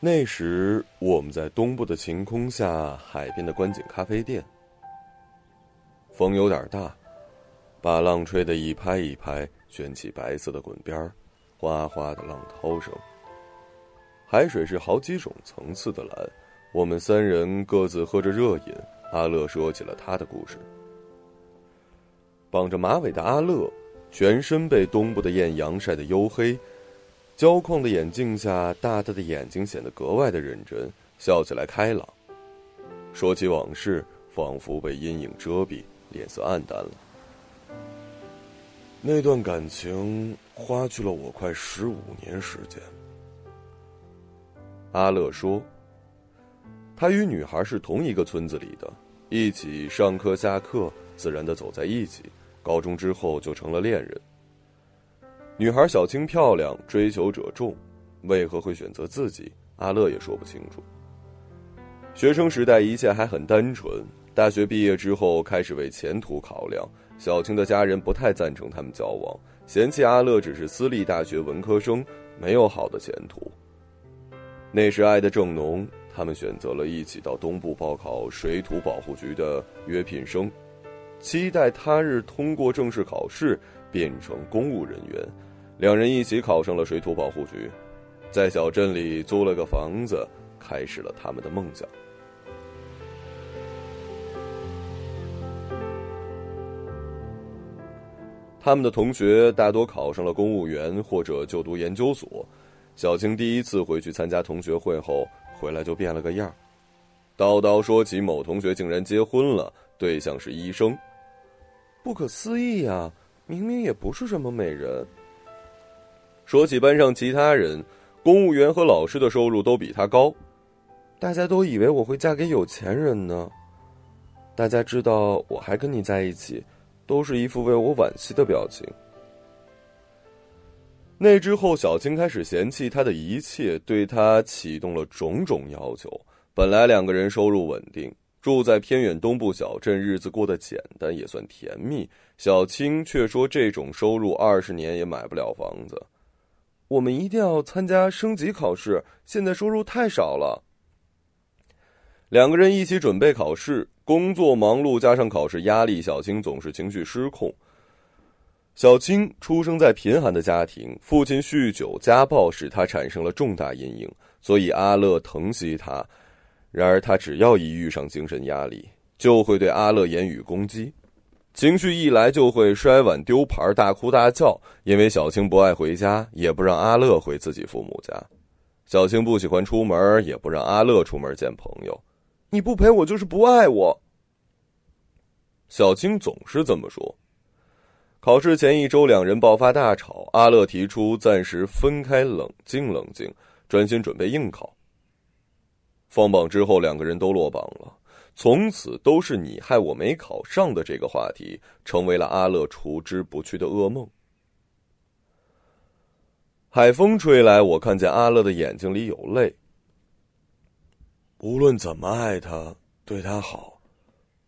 那时我们在东部的晴空下，海边的观景咖啡店。风有点大，把浪吹得一拍一拍，卷起白色的滚边，哗哗的浪涛声。海水是好几种层次的蓝。我们三人各自喝着热饮，阿乐说起了他的故事。绑着马尾的阿乐，全身被东部的艳阳晒得黝黑，焦框的眼镜下，大大的眼睛显得格外的认真，笑起来开朗。说起往事，仿佛被阴影遮蔽，脸色暗淡了。那段感情花去了我快15年时间。阿乐说，他与女孩是同一个村子里的，一起上课下课，自然地走在一起。高中之后就成了恋人。女孩小清漂亮，追求者众，为何会选择自己，阿乐也说不清楚。学生时代一切还很单纯，大学毕业之后开始为前途考量。小清的家人不太赞成他们交往，嫌弃阿乐只是私立大学文科生，没有好的前途。那时爱得正浓，他们选择了一起到东部报考水土保护局的约聘生，期待他日通过正式考试变成公务人员。两人一起考上了水土保护局，在小镇里租了个房子，开始了他们的梦想。他们的同学大多考上了公务员或者就读研究所。小青第一次回去参加同学会后，回来就变了个样，叨叨说起某同学竟然结婚了，对象是医生。不可思议啊，明明也不是什么美人。说起班上其他人，公务员和老师的收入都比他高。大家都以为我会嫁给有钱人呢。大家知道我还跟你在一起，都是一副为我惋惜的表情。那之后，小青开始嫌弃他的一切，对他启动了种种要求。本来两个人收入稳定，住在偏远东部小镇，日子过得简单也算甜蜜。小青却说这种收入20年也买不了房子。我们一定要参加升级考试，现在收入太少了。两个人一起准备考试，工作忙碌加上考试压力，小青总是情绪失控。小青出生在贫寒的家庭，父亲酗酒家暴使他产生了重大阴影，所以阿乐疼惜他。然而他只要一遇上精神压力，就会对阿乐言语攻击，情绪一来就会摔碗丢盘大哭大叫。因为小青不爱回家，也不让阿乐回自己父母家。小青不喜欢出门，也不让阿乐出门见朋友。你不陪我就是不爱我，小青总是这么说。考试前一周，两人爆发大吵，阿乐提出暂时分开，冷静冷静，专心准备应考。放榜之后，两个人都落榜了，从此都是你害我没考上的这个话题，成为了阿乐除之不去的噩梦。海风吹来，我看见阿乐的眼睛里有泪。无论怎么爱他，对他好，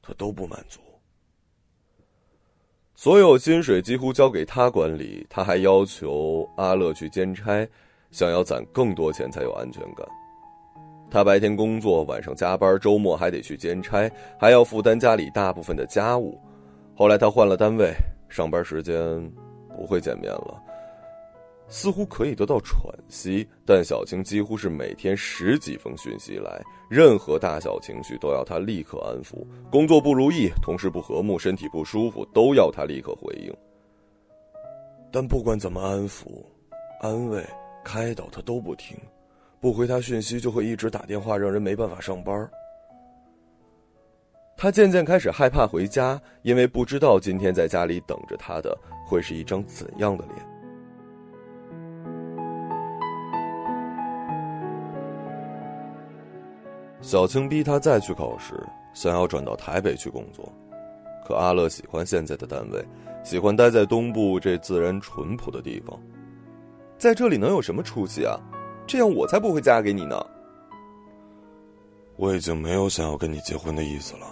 他都不满足。所有薪水几乎交给他管理，他还要求阿乐去兼差，想要攒更多钱才有安全感。他白天工作，晚上加班，周末还得去兼差，还要负担家里大部分的家务。后来他换了单位，上班时间不会见面了，似乎可以得到喘息。但小青几乎是每天10几封讯息来，任何大小情绪都要他立刻安抚，工作不如意，同事不和睦，身体不舒服，都要他立刻回应。但不管怎么安抚、安慰、开导，他都不听，不回他讯息就会一直打电话，让人没办法上班。他渐渐开始害怕回家，因为不知道今天在家里等着他的会是一张怎样的脸。小青逼他再去考试，想要转到台北去工作。可阿乐喜欢现在的单位，喜欢待在东部这自然淳朴的地方。在这里能有什么出息啊？这样我才不会嫁给你呢。我已经没有想要跟你结婚的意思了，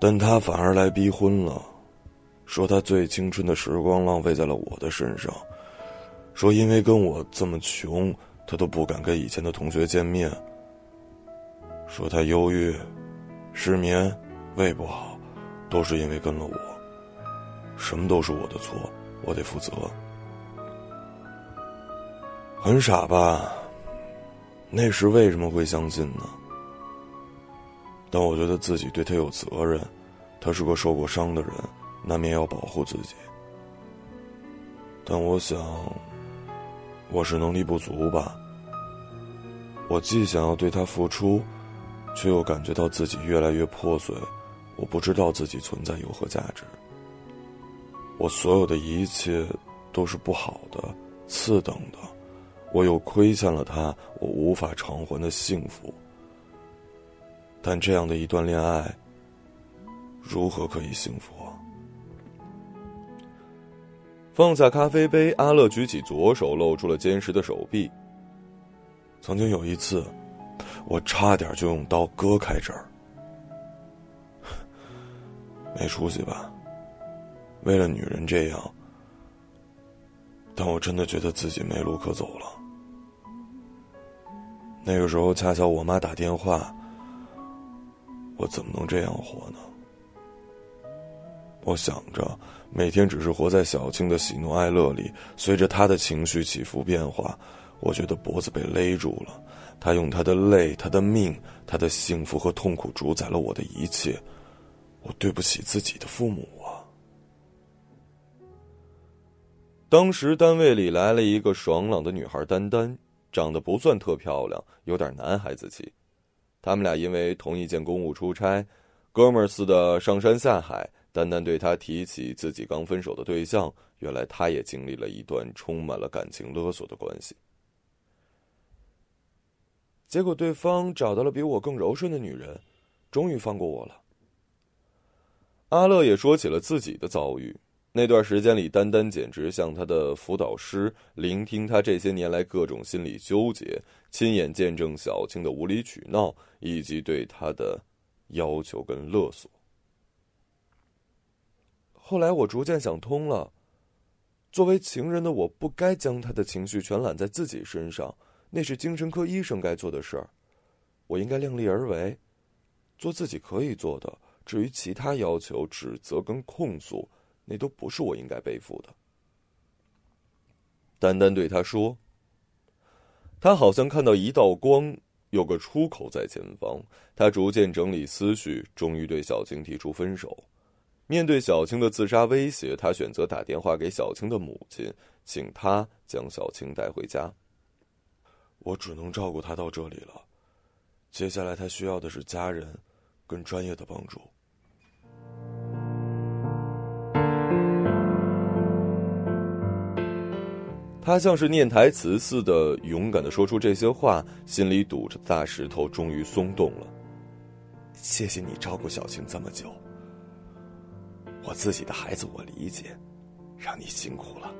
但他反而来逼婚了，说他最青春的时光浪费在了我的身上，说因为跟我这么穷，他都不敢跟以前的同学见面，说他忧郁、失眠、胃不好，都是因为跟了我，什么都是我的错，我得负责。很傻吧？那时为什么会相信呢？但我觉得自己对他有责任，他是个受过伤的人，难免要保护自己。但我想，我是能力不足吧。我既想要对他付出，却又感觉到自己越来越破碎，我不知道自己存在有何价值。我所有的一切都是不好的、次等的，我又亏欠了他我无法偿还的幸福。但这样的一段恋爱，如何可以幸福啊？放下咖啡杯，阿乐举起左手，露出了坚实的手臂。曾经有一次，我差点就用刀割开这儿。没出息吧？为了女人这样。但我真的觉得自己没路可走了。那个时候恰巧我妈打电话，我怎么能这样活呢？我想着每天只是活在小青的喜怒哀乐里，随着她的情绪起伏变化，我觉得脖子被勒住了。她用她的泪、她的命、她的幸福和痛苦主宰了我的一切，我对不起自己的父母啊。当时单位里来了一个爽朗的女孩丹丹，长得不算特漂亮，有点男孩子气。他们俩因为同一件公务出差，哥们儿似的上山下海。丹丹对他提起自己刚分手的对象，原来他也经历了一段充满了感情勒索的关系。结果对方找到了比我更柔顺的女人，终于放过我了。阿乐也说起了自己的遭遇。那段时间里，丹丹简直像他的辅导师，聆听他这些年来各种心理纠结，亲眼见证小青的无理取闹，以及对他的要求跟勒索。后来我逐渐想通了，作为情人的我不该将他的情绪全揽在自己身上，那是精神科医生该做的事儿。我应该量力而为，做自己可以做的，至于其他要求、指责跟控诉，那都不是我应该背负的。丹丹对他说，他好像看到一道光，有个出口在前方。他逐渐整理思绪，终于对小青提出分手。面对小青的自杀威胁，他选择打电话给小青的母亲，请她将小青带回家。我只能照顾她到这里了，接下来她需要的是家人跟专业的帮助。他像是念台词似的勇敢地说出这些话，心里堵着的大石头终于松动了。谢谢你照顾小青这么久，我自己的孩子我理解，让你辛苦了。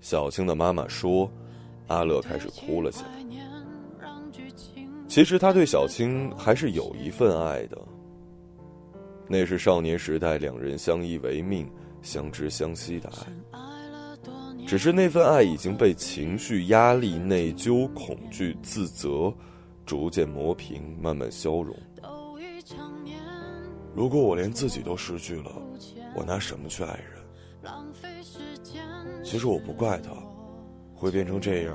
小青的妈妈说，阿乐开始哭了起来。其实他对小青还是有一份爱的，那是少年时代两人相依为命、相知相惜的爱。只是那份爱已经被情绪、压力、内疚、恐惧、自责逐渐磨平，慢慢消融。如果我连自己都失去了，我拿什么去爱人？其实我不怪他，会变成这样，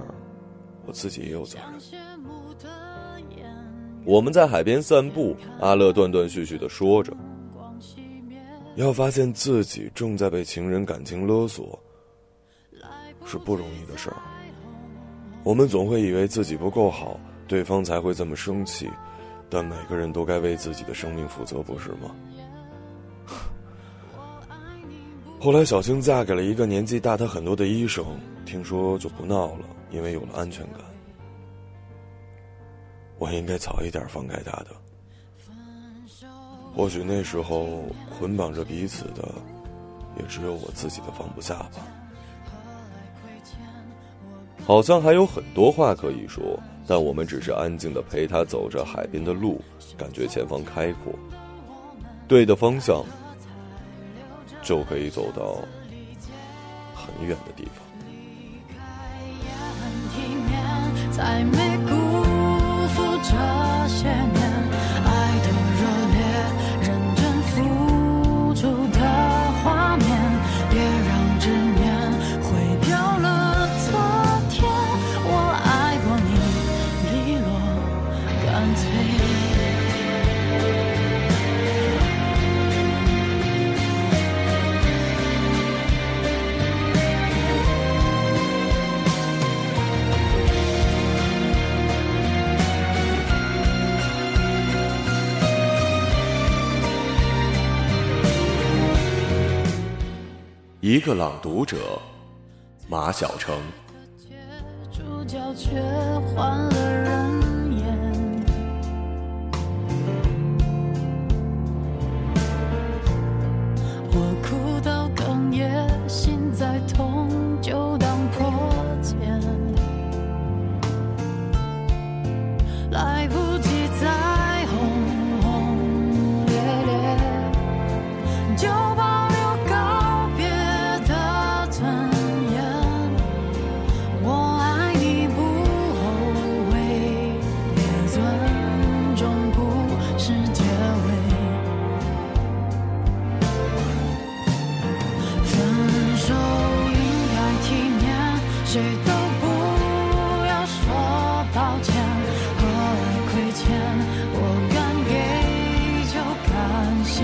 我自己也有责任。我们在海边散步，阿乐断断续续地说着，要发现自己正在被情人感情勒索是不容易的事儿。我们总会以为自己不够好，对方才会这么生气，但每个人都该为自己的生命负责，不是吗？后来小青嫁给了一个年纪大她很多的医生，听说就不闹了，因为有了安全感。我应该早一点放开她的，或许那时候捆绑着彼此的也只有我自己的放不下吧。好像还有很多话可以说，但我们只是安静地陪他走着海边的路，感觉前方开阔，对的方向就可以走到很远的地方。再没辜负这些年爱的热烈，认真付出的画面，别让执念毁掉了昨天。我爱过你，利落干脆。一个朗读者，马晓成。主角却换了人演，我哭到哽咽，心在痛就当破茧，来不及再轰轰烈烈，就谁都不要说抱歉，何来亏欠？我敢给就敢心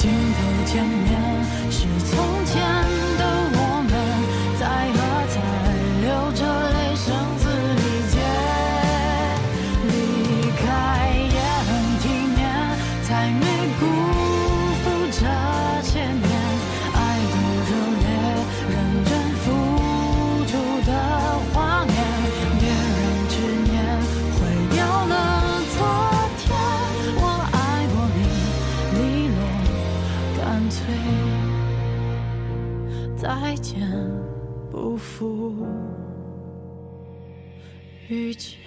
镜头前面是从前的我们，再喝彩，流着泪声嘶力竭，离开也很体面，才没辜负这些年。再见，不负遇见。